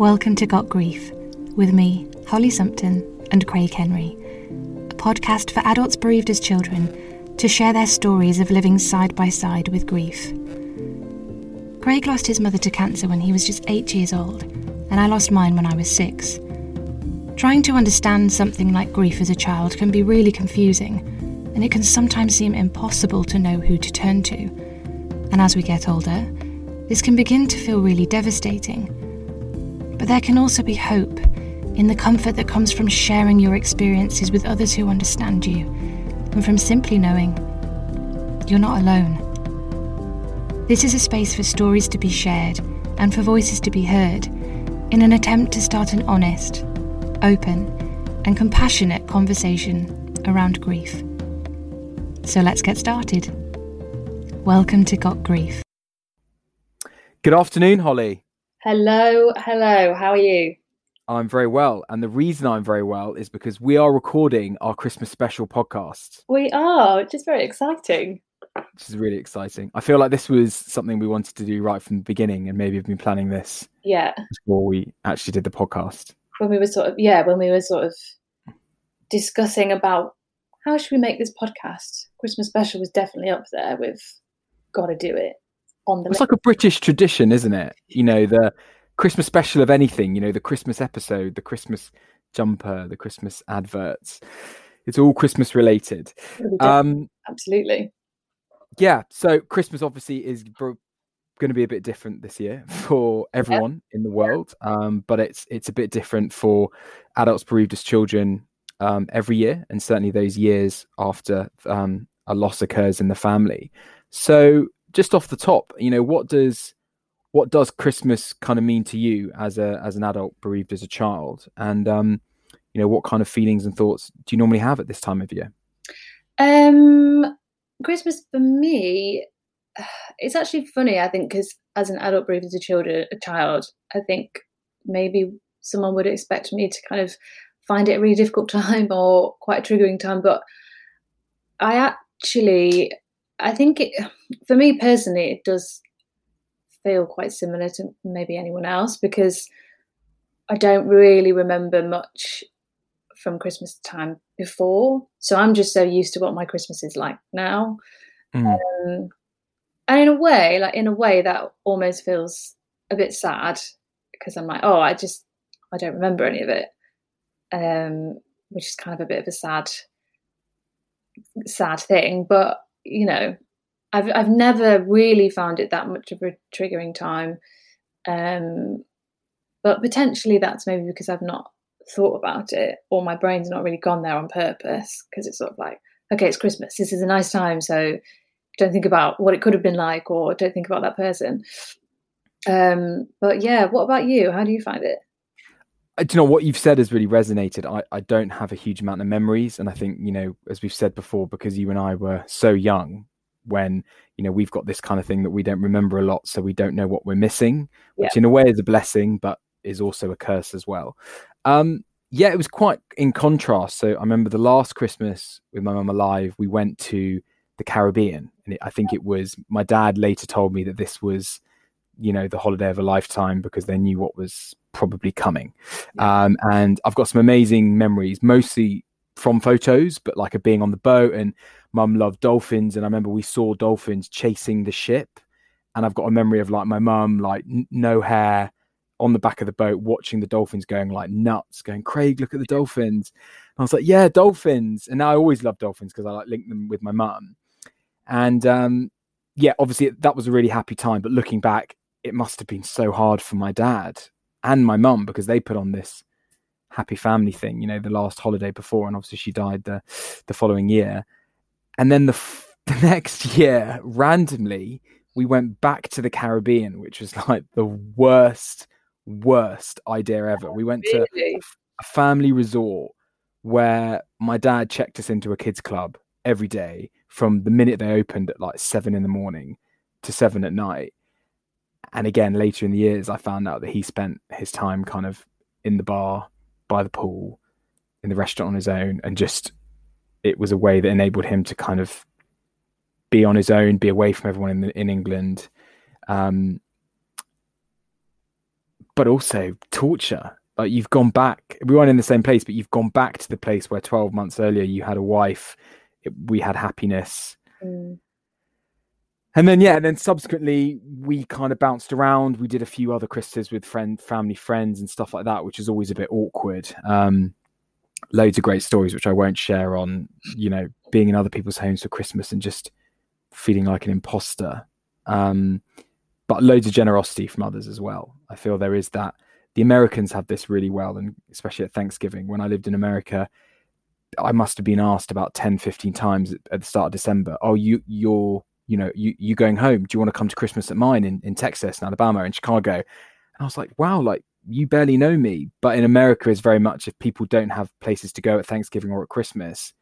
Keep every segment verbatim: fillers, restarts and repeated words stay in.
Welcome to Got Grief, with me, Holly Sumpton and Craig Henry, a podcast for adults bereaved as children to share their stories of living side by side with grief. Craig lost his mother to cancer when he was just eight years old, and I lost mine when I was six. Trying to understand something like grief as a child can be really confusing, and it can sometimes seem impossible to know who to turn to. And as we get older, this can begin to feel really devastating. But there can also be hope in the comfort that comes from sharing your experiences with others who understand you, and from simply knowing you're not alone. This is a space for stories to be shared and for voices to be heard, in an attempt to start an honest, open, and compassionate conversation around grief. So let's get started. Welcome to Got Grief. Good afternoon, Holly. Hello, hello. How are you? I'm very well. And the reason I'm very well is because we are recording our Christmas special podcast. We are, which is very exciting. Which is really exciting. I feel like this was something we wanted to do right from the beginning, and maybe we've been planning this yeah. before we actually did the podcast. When we were sort of, yeah, when we were sort of discussing about how should we make this podcast, Christmas special was definitely up there with got to do it. On the it's list. Like a British tradition, isn't it? You know, the Christmas special of anything, you know, the Christmas episode, the Christmas jumper, the Christmas adverts. It's all Christmas related. Um, Absolutely. Yeah. So Christmas obviously is bro- going to be a bit different this year for everyone yeah. in the world. Um, but it's it's a bit different for adults bereaved as children um, every year. And certainly those years after um, a loss occurs in the family. So just off the top, you know, what does what does Christmas kind of mean to you as a as an adult bereaved as a child? And, um, you know, what kind of feelings and thoughts do you normally have at this time of year? Um, Christmas for me, it's actually funny, I think, because as an adult bereaved as a, children, a child, I think maybe someone would expect me to kind of find it a really difficult time or quite a triggering time. But I actually... I think it, for me personally, it does feel quite similar to maybe anyone else, because I don't really remember much from Christmas time before. So I'm just so used to what my Christmas is like now. Mm. Um, and in a way, like in a way that almost feels a bit sad, because I'm like, oh, I just, I don't remember any of it. Um, which is kind of a bit of a sad, sad thing, but you know, I've I've never really found it that much of a triggering time, um, but potentially that's maybe because I've not thought about it, or my brain's not really gone there on purpose, because it's sort of like, okay, it's Christmas, this is a nice time, so don't think about what it could have been like, or don't think about that person. Um, but yeah, what about you? How do you find it? Do you know what you've said has really resonated? I, I don't have a huge amount of memories. And I think, you know, as we've said before, because you and I were so young when, you know, we've got this kind of thing that we don't remember a lot. So we don't know what we're missing, which yeah. in a way is a blessing, but is also a curse as well. Um, yeah, it was quite in contrast. So I remember the last Christmas with my mum alive, we went to the Caribbean. And it, I think it was, my dad later told me that this was, you know, the holiday of a lifetime, because they knew what was probably coming. Um, and I've got some amazing memories, mostly from photos, but like of being on the boat, and mum loved dolphins. And I remember we saw dolphins chasing the ship. And I've got a memory of like my mum, like n- no hair on the back of the boat, watching the dolphins going like nuts, going, Craig, look at the dolphins. And I was like, yeah, dolphins. And now I always love dolphins because I like link them with my mum. And um, yeah, obviously that was a really happy time. But looking back, it must have been so hard for my dad and my mum, because they put on this happy family thing, you know, the last holiday before, and obviously she died the the following year. And then the, f- the next year, randomly, we went back to the Caribbean, which was like the worst, worst idea ever. We went to a family resort where my dad checked us into a kids club every day from the minute they opened at like seven in the morning to seven at night. And again, later in the years, I found out that he spent his time kind of in the bar, by the pool, in the restaurant on his own. And just, it was a way that enabled him to kind of be on his own, be away from everyone in, in England. Um, but also torture. Like, you've gone back, we weren't in the same place, but you've gone back to the place where twelve months earlier you had a wife, we had happiness. Mm. And then, yeah, and then subsequently we kind of bounced around. We did a few other Christmas with friend, family, friends and stuff like that, which is always a bit awkward. Um, loads of great stories, which I won't share, on, you know, being in other people's homes for Christmas and just feeling like an imposter. Um, but loads of generosity from others as well. I feel there is that. The Americans have this really well, and especially at Thanksgiving. When I lived in America, I must have been asked about ten, fifteen times at the start of December, oh, you, you're, you know, you, you going home? Do you want to come to Christmas at mine in, in Texas and Alabama and Chicago? And I was like, wow, like, you barely know me. But in America, it's very much, if people don't have places to go at Thanksgiving or at Christmas,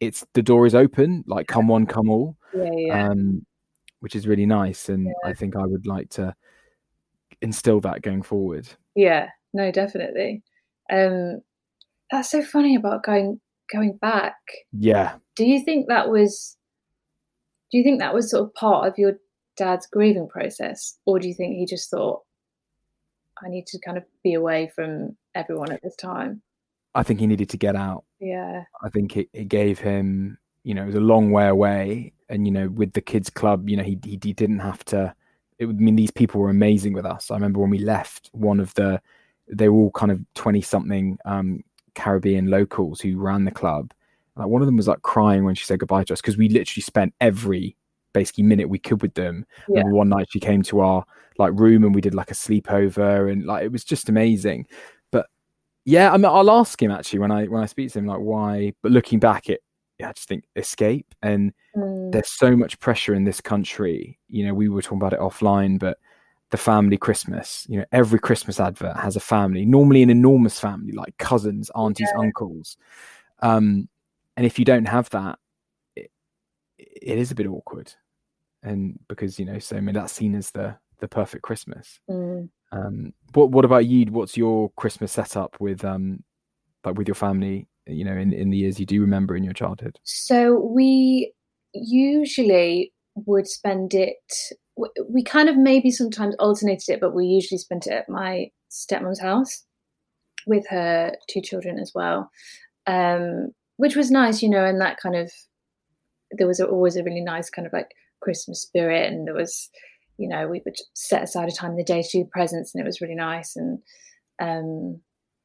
it's the door is open, like, come one, come all, yeah, yeah. Um, which is really nice. And yeah. I think I would like to instill that going forward. Yeah, no, definitely. Um, that's so funny about going going back. Yeah. Do you think that was, do you think that was sort of part of your dad's grieving process? Or do you think he just thought, I need to kind of be away from everyone at this time? I think he needed to get out. Yeah. I think it, it gave him, you know, it was a long way away. And, you know, with the kids club, you know, he he, he didn't have to, it would I mean, these people were amazing with us. I remember when we left, one of the, they were all kind of twenty something um, Caribbean locals who ran the club. Like, one of them was like crying when she said goodbye to us, because we literally spent every basically minute we could with them. Yeah. And one night she came to our like room and we did like a sleepover, and like, it was just amazing. But yeah, I mean, I'll ask him actually when I, when I speak to him, like, why, but looking back it, yeah, I just think escape. And mm. there's so much pressure in this country. You know, we were talking about it offline, but the family Christmas, you know, every Christmas advert has a family, normally an enormous family, like cousins, aunties, yeah. uncles. Um, and if you don't have that, it, it is a bit awkward. And because, you know, so I mean, that's seen as the, the perfect Christmas. Mm. Um, what, what about you? What's your Christmas setup with, um, like with your family, you know, in, in the years you do remember in your childhood? So we usually would spend it, we kind of maybe sometimes alternated it, but we usually spent it at my stepmom's house with her two children as well, um, which was nice, you know, and that kind of, there was always a really nice kind of like Christmas spirit, and there was, you know, we would set aside a time in the day to do presents, and it was really nice. And um,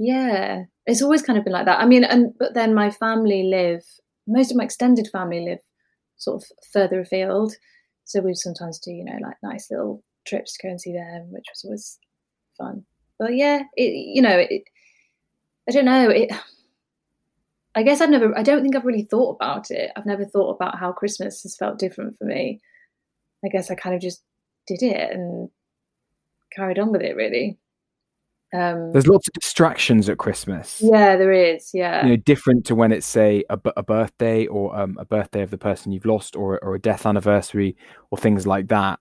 yeah, it's always kind of been like that. I mean, and but then my family live, most of my extended family live sort of further afield. So we sometimes do, you know, like nice little trips to go and see them, which was always fun. But yeah, it, you know, it, I don't know. It, I guess I've never, I don't think I've really thought about it. I've never thought about how Christmas has felt different for me. I guess I kind of just did it and carried on with it, really. Um, There's lots of distractions at Christmas. Yeah, there is. Yeah, you know, different to when it's say a, a birthday or um, a birthday of the person you've lost, or or a death anniversary, or things like that,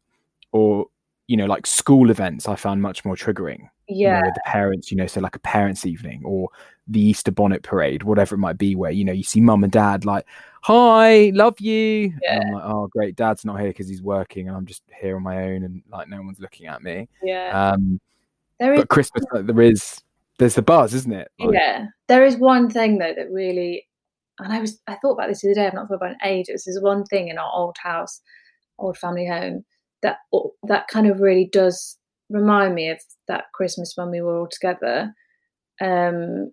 or you know, like school events. I found much more triggering. Yeah, you know, the parents, you know, so like a parents' evening or the Easter bonnet parade, whatever it might be, where you know you see mum and dad like, "Hi, love you." Yeah. And I'm like, "Oh, great, dad's not here because he's working, and I'm just here on my own, and like no one's looking at me." Yeah. Um, There is, but Christmas, there is, there's the buzz, isn't it? Like, yeah. There is one thing, though, that really, and I was, I thought about this the other day, I've not thought about it in ages, there's one thing in our old house, old family home, that that kind of really does remind me of that Christmas when we were all together, um,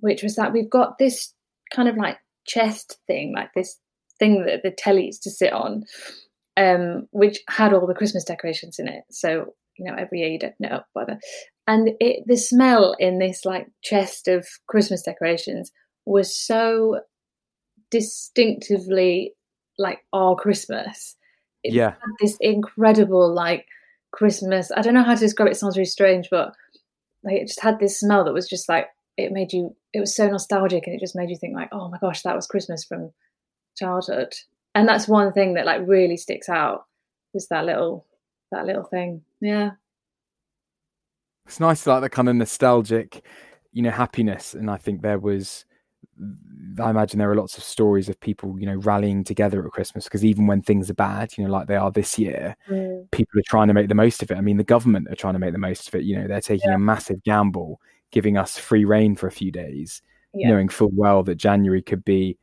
which was that we've got this kind of like chest thing, like this thing that the telly used to sit on, um, which had all the Christmas decorations in it. So, you know, every year you don't know, whatever. And it, the smell in this like chest of Christmas decorations was so distinctively like our Christmas. It yeah. had this incredible like Christmas. I don't know how to describe it. It sounds really strange, but like it just had this smell that was just like, it made you, it was so nostalgic, and it just made you think like, oh my gosh, that was Christmas from childhood. And that's one thing that like really sticks out, was that little, that little thing. Yeah, it's nice, like that kind of nostalgic, you know, happiness. And I think there was I imagine there are lots of stories of people, you know, rallying together at Christmas, because even when things are bad, you know, like they are this year, mm. people are trying to make the most of it. I mean, the government are trying to make the most of it. You know, they're taking yeah. a massive gamble, giving us free rein for a few days, yeah. knowing full well that January could be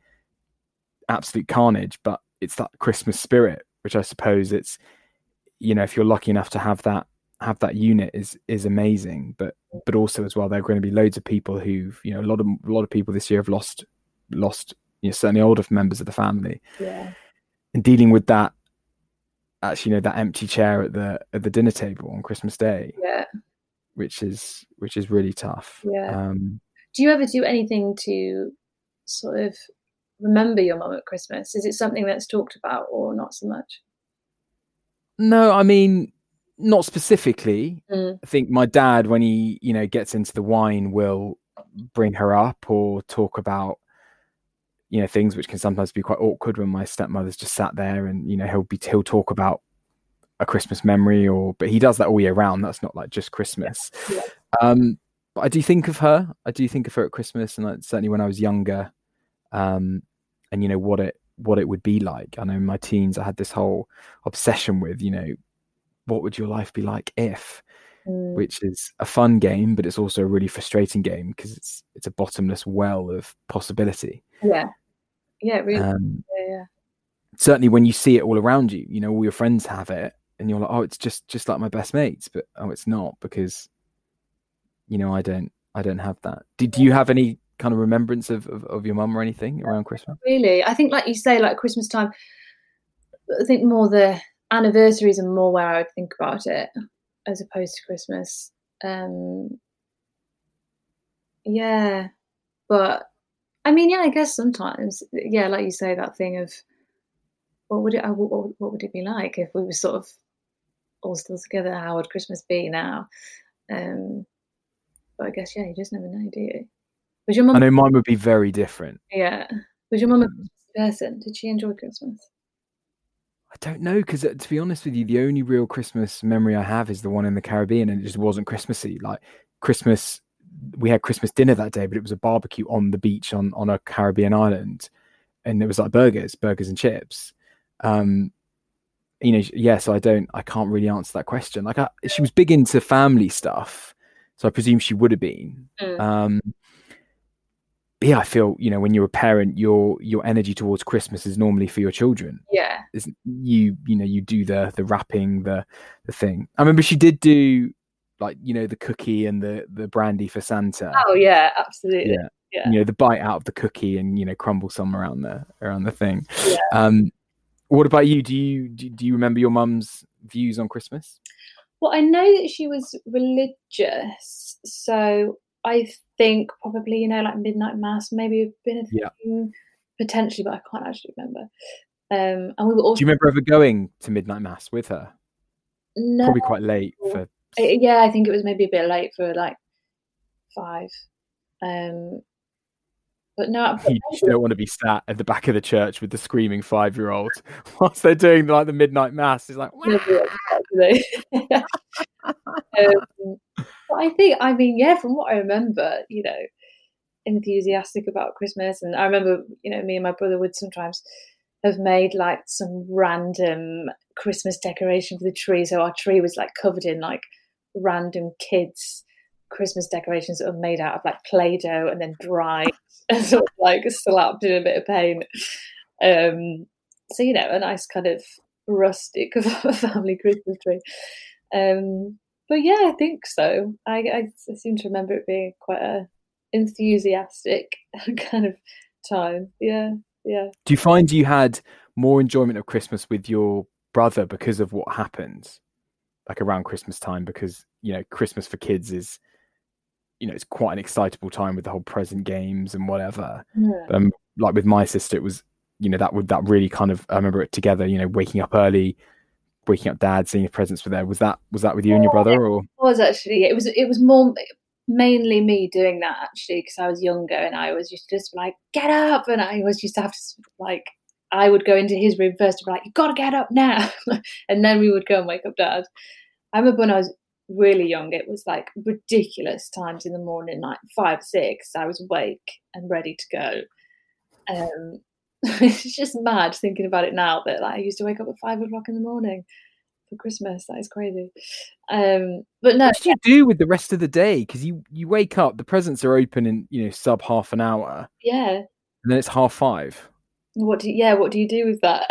absolute carnage. But it's that Christmas spirit, which I suppose it's, you know, if you're lucky enough to have that, have that unit is is amazing. But but also as well, there are going to be loads of people who've, you know, a lot of a lot of people this year have lost lost you know, certainly older members of the family, yeah and dealing with that, actually, you know, that empty chair at the at the dinner table on Christmas Day, yeah which is which is really tough. yeah um Do you ever do anything to sort of remember your mum at Christmas? Is it something that's talked about, or not so much? No, I mean, not specifically. Mm. I think my dad, when he, you know, gets into the wine, will bring her up or talk about, you know, things which can sometimes be quite awkward when my stepmother's just sat there, and, you know, he'll be, he'll talk about a Christmas memory, or, but he does that all year round. That's not like just Christmas. Yeah. Um, but I do think of her. I do think of her at Christmas. And like, certainly when I was younger, um, and you know, what it, what it would be like. I know in my teens, I had this whole obsession with, you know, what would your life be like if, mm. which is a fun game, but it's also a really frustrating game, because it's it's a bottomless well of possibility. Yeah, yeah, really. Um, yeah, yeah. Certainly, when you see it all around you, you know, all your friends have it, and you're like, oh, it's just just like my best mates, but oh, it's not, because, you know, I don't I don't have that. Did do you have any kind of remembrance of of, of your mum or anything yeah, around Christmas? Really, I think, like you say, like Christmas time, I think more the anniversaries are more where I would think about it, as opposed to Christmas. Um, yeah, but I mean, yeah, I guess sometimes, yeah, like you say, that thing of what would it, what, what would it be like if we were sort of all still together? How would Christmas be now? Um, but I guess, yeah, you just never know, do you? Was your mum? I know mine would be very different. Yeah, was your mum a Christmas person? Did she enjoy Christmas? I don't know, because to be honest with you, the only real Christmas memory I have is the one in the Caribbean, and it just wasn't Christmassy. Like Christmas, we had Christmas dinner that day, but it was a barbecue on the beach on, on a Caribbean island, and it was like burgers, burgers and chips. Um, you know, yeah, so I don't, I can't really answer that question. Like I, she was big into family stuff, so I presume she would have been. Mm. Um, yeah, I feel, you know, when you're a parent, your your energy towards Christmas is normally for your children. Yeah, it's, you you know, you do the the wrapping, the the thing. I remember she did do, like, you know, the cookie and the the brandy for Santa. Oh yeah, absolutely. Yeah, yeah. You know, the bite out of the cookie and, you know, crumble some around the around the thing. Yeah. Um, what about you? Do you do, do you remember your mum's views on Christmas? Well, I know that she was religious, so I think probably, you know, like midnight mass, maybe have been a thing, yeah. potentially, but I can't actually remember. Um, and we were also. Do you remember ever going to midnight mass with her? No, probably quite late for. Yeah, I think it was maybe a bit late for like five. Um, but no, you just don't want to be sat at the back of the church with the screaming five-year-old whilst they're doing like the midnight mass. It's like. um, but I think, I mean, yeah, from what I remember, you know, enthusiastic about Christmas. And I remember, you know, me and my brother would sometimes have made like some random Christmas decoration for the tree. So our tree was like covered in like random kids' Christmas decorations that were made out of like Play-Doh and then dried and sort of like slapped in a bit of paint. Um, so, you know, a nice kind of rustic family Christmas tree. Um, but yeah, I think so. I, I, I seem to remember it being quite a enthusiastic kind of time. Yeah, yeah. Do you find you had more enjoyment of Christmas with your brother because of what happened, like around Christmas time? Because, you know, Christmas for kids is, you know, it's quite an excitable time with the whole present games and whatever. Yeah. Um, like with my sister, it was, you know, that would that really kind of, I remember it together, you know, waking up early, waking up dad, seeing if presents were there. Was that was that with you yeah, and your brother? Or it was actually it was it was more mainly me doing that, actually, because I was younger and I was used to just like, get up, and I was used to have to like, I would go into his room first and be like, you gotta get up now and then we would go and wake up dad. I remember when I was really young, it was like ridiculous times in the morning, like five, six, I was awake and ready to go. Um, it's just mad thinking about it now that like I used to wake up at five o'clock in the morning for Christmas. That is crazy. Um, but no, what do you do with the rest of the day? Because you, you wake up, the presents are open in, you know, sub half an hour. Yeah. And then it's half five. What do you, yeah, what do you do with that?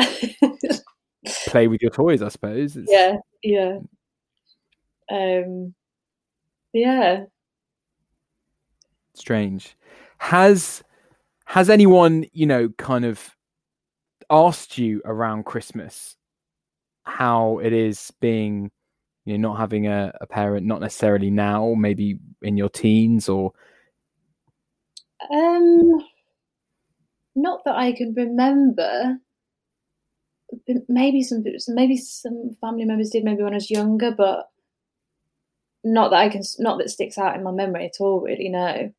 Play with your toys, I suppose. It's... Yeah, yeah. Um, yeah. Strange. Has has anyone, you know, kind of asked you around Christmas how it is being, you know, not having a, a parent, not necessarily now, maybe in your teens or? Um, not that I can remember. Maybe some, maybe some family members did, maybe when I was younger, but not that I can, not that sticks out in my memory at all, really. No.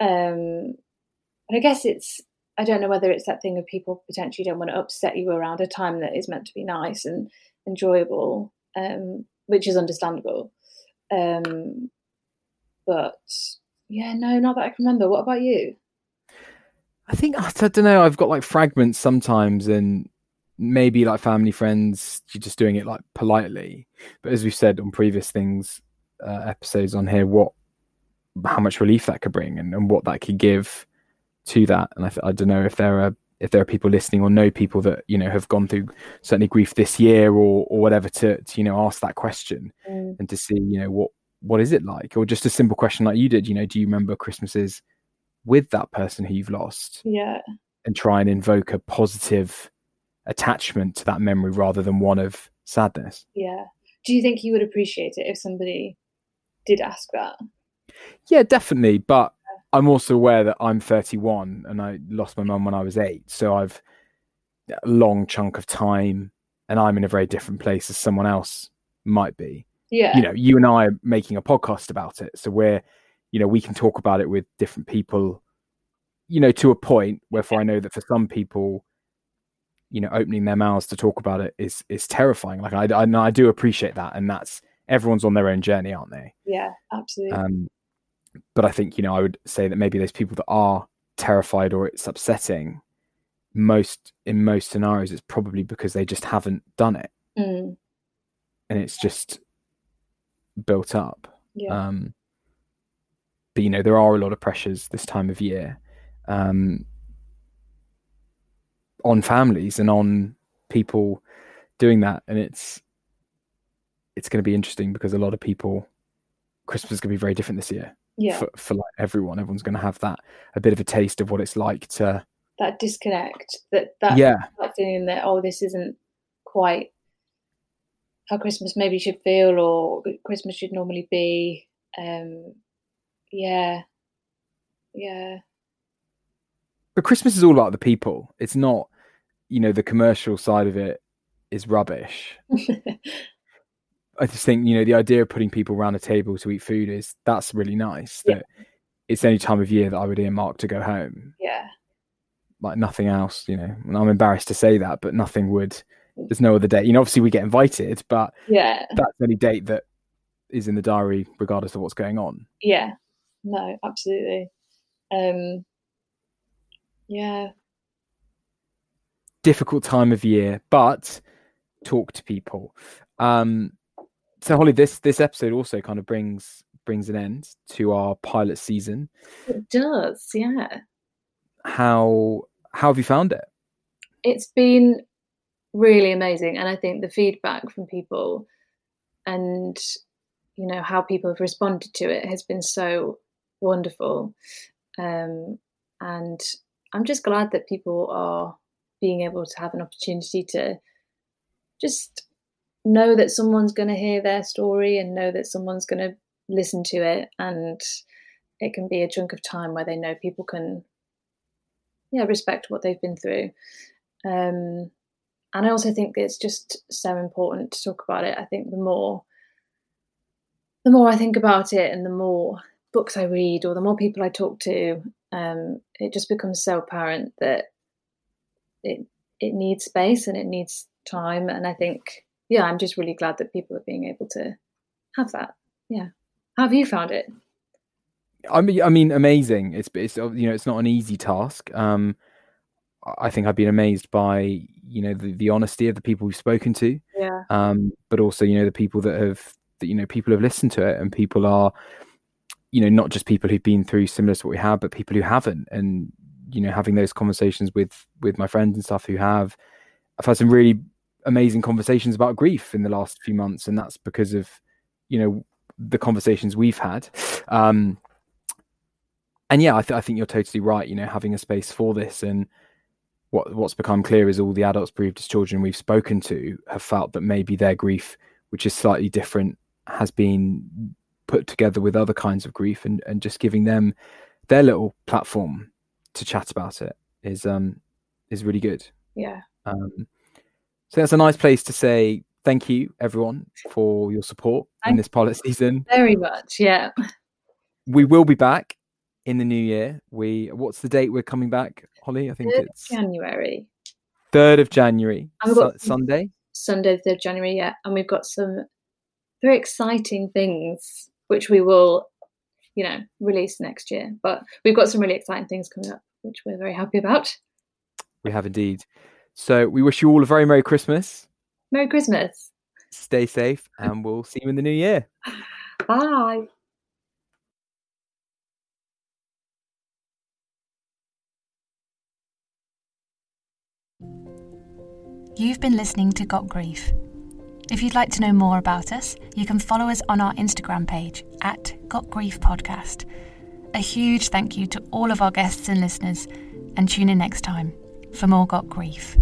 Um, and I guess it's, I don't know whether it's that thing of people potentially don't want to upset you around a time that is meant to be nice and enjoyable, um, which is understandable. Um, but yeah, no, not that I can remember. What about you? I think, I don't know, I've got like fragments sometimes, and maybe like family, friends, you're just doing it like politely. But as we've said on previous things, uh, episodes on here, what, how much relief that could bring and, and what that could give to that. And I, th- I don't know if there are, if there are people listening or know people that, you know, have gone through certainly grief this year or, or whatever to, to, you know, ask that question mm. and to see, you know, what, what is it like? Or just a simple question like you did, you know, do you remember Christmases with that person who you've lost? Yeah. And try and invoke a positive attachment to that memory rather than one of sadness. Yeah. Do you think you would appreciate it if somebody did ask that? Yeah, definitely. But yeah. I'm also aware that I'm thirty-one and I lost my mum when I was eight. So I've a long chunk of time and I'm in a very different place as someone else might be. Yeah. You know, you and I are making a podcast about it. So we're, you know, we can talk about it with different people, you know, to a point where for, yeah. I know that for some people, you know, opening their mouths to talk about it is is terrifying. Like I, I, I do appreciate that, and that's, everyone's on their own journey, aren't they? Yeah, absolutely. Um, but I think, you know, I would say that maybe those people that are terrified or it's upsetting, most in most scenarios, it's probably because they just haven't done it, mm. and it's just built up. Yeah. Um, but you know, there are a lot of pressures this time of year. Um, on families and on people doing that, and it's it's going to be interesting because a lot of people, Christmas is going to be very different this year. Yeah, for, for like everyone, everyone's going to have that a bit of a taste of what it's like to that disconnect, that that, yeah. that feeling that, oh, this isn't quite how Christmas maybe should feel or Christmas should normally be. Um, yeah, yeah. But Christmas is all about the people. It's not, you know, the commercial side of it is rubbish. I just think, you know, the idea of putting people around a table to eat food is, that's really nice. Yeah. That it's any time of year that I would earmark to go home. Yeah. Like nothing else, you know, and I'm embarrassed to say that, but nothing would, there's no other date. You know, obviously we get invited, but yeah, that's the only date that is in the diary, regardless of what's going on. Yeah, no, absolutely. Um, Yeah. Difficult time of year, but talk to people. Um, so Holly, this this episode also kind of brings brings an end to our pilot season. It does, yeah. How how have you found it? It's been really amazing, and I think the feedback from people and, you know, how people have responded to it has been so wonderful. Um, and I'm just glad that people are being able to have an opportunity to just know that someone's going to hear their story and know that someone's going to listen to it. And it can be a chunk of time where they know people can, yeah, respect what they've been through. Um, and I also think it's just so important to talk about it. I think the more, the more I think about it and the more books I read or the more people I talk to, um, it just becomes so apparent that it it needs space and it needs time. And I think, yeah, I'm just really glad that people are being able to have that. Yeah. How have you found it? I mean, I mean, amazing. It's, it's, you know, it's not an easy task. Um, I think I've been amazed by, you know, the, the honesty of the people we've spoken to, yeah. Um, but also, you know, the people that have, that, you know, people have listened to it, and people are, you know, not just people who've been through similar to what we have, but people who haven't. And, you know, having those conversations with, with my friends and stuff who have, I've had some really amazing conversations about grief in the last few months. And that's because of, you know, the conversations we've had. Um, and yeah, I, th- I think you're totally right. You know, having a space for this, and what what's become clear is all the adults bereaved as children we've spoken to have felt that maybe their grief, which is slightly different, has been put together with other kinds of grief, and, and just giving them their little platform to chat about it is, um, is really good. Yeah. Um, so that's a nice place to say thank you, everyone, for your support thank in this pilot season. Very much. Yeah. We will be back in the new year. We, what's the date we're coming back, Holly? I think third it's January. Third of January. And we've got su- Sunday. Sunday, the third of January, yeah. And we've got some very exciting things which we will, you know, release next year. But we've got some really exciting things coming up, which we're very happy about. We have indeed. So we wish you all a very Merry Christmas. Merry Christmas. Stay safe, and we'll see you in the new year. Bye. You've been listening to Got Grief. If you'd like to know more about us, you can follow us on our Instagram page at Got Grief Podcast. A huge thank you to all of our guests and listeners, and tune in next time for more Got Grief.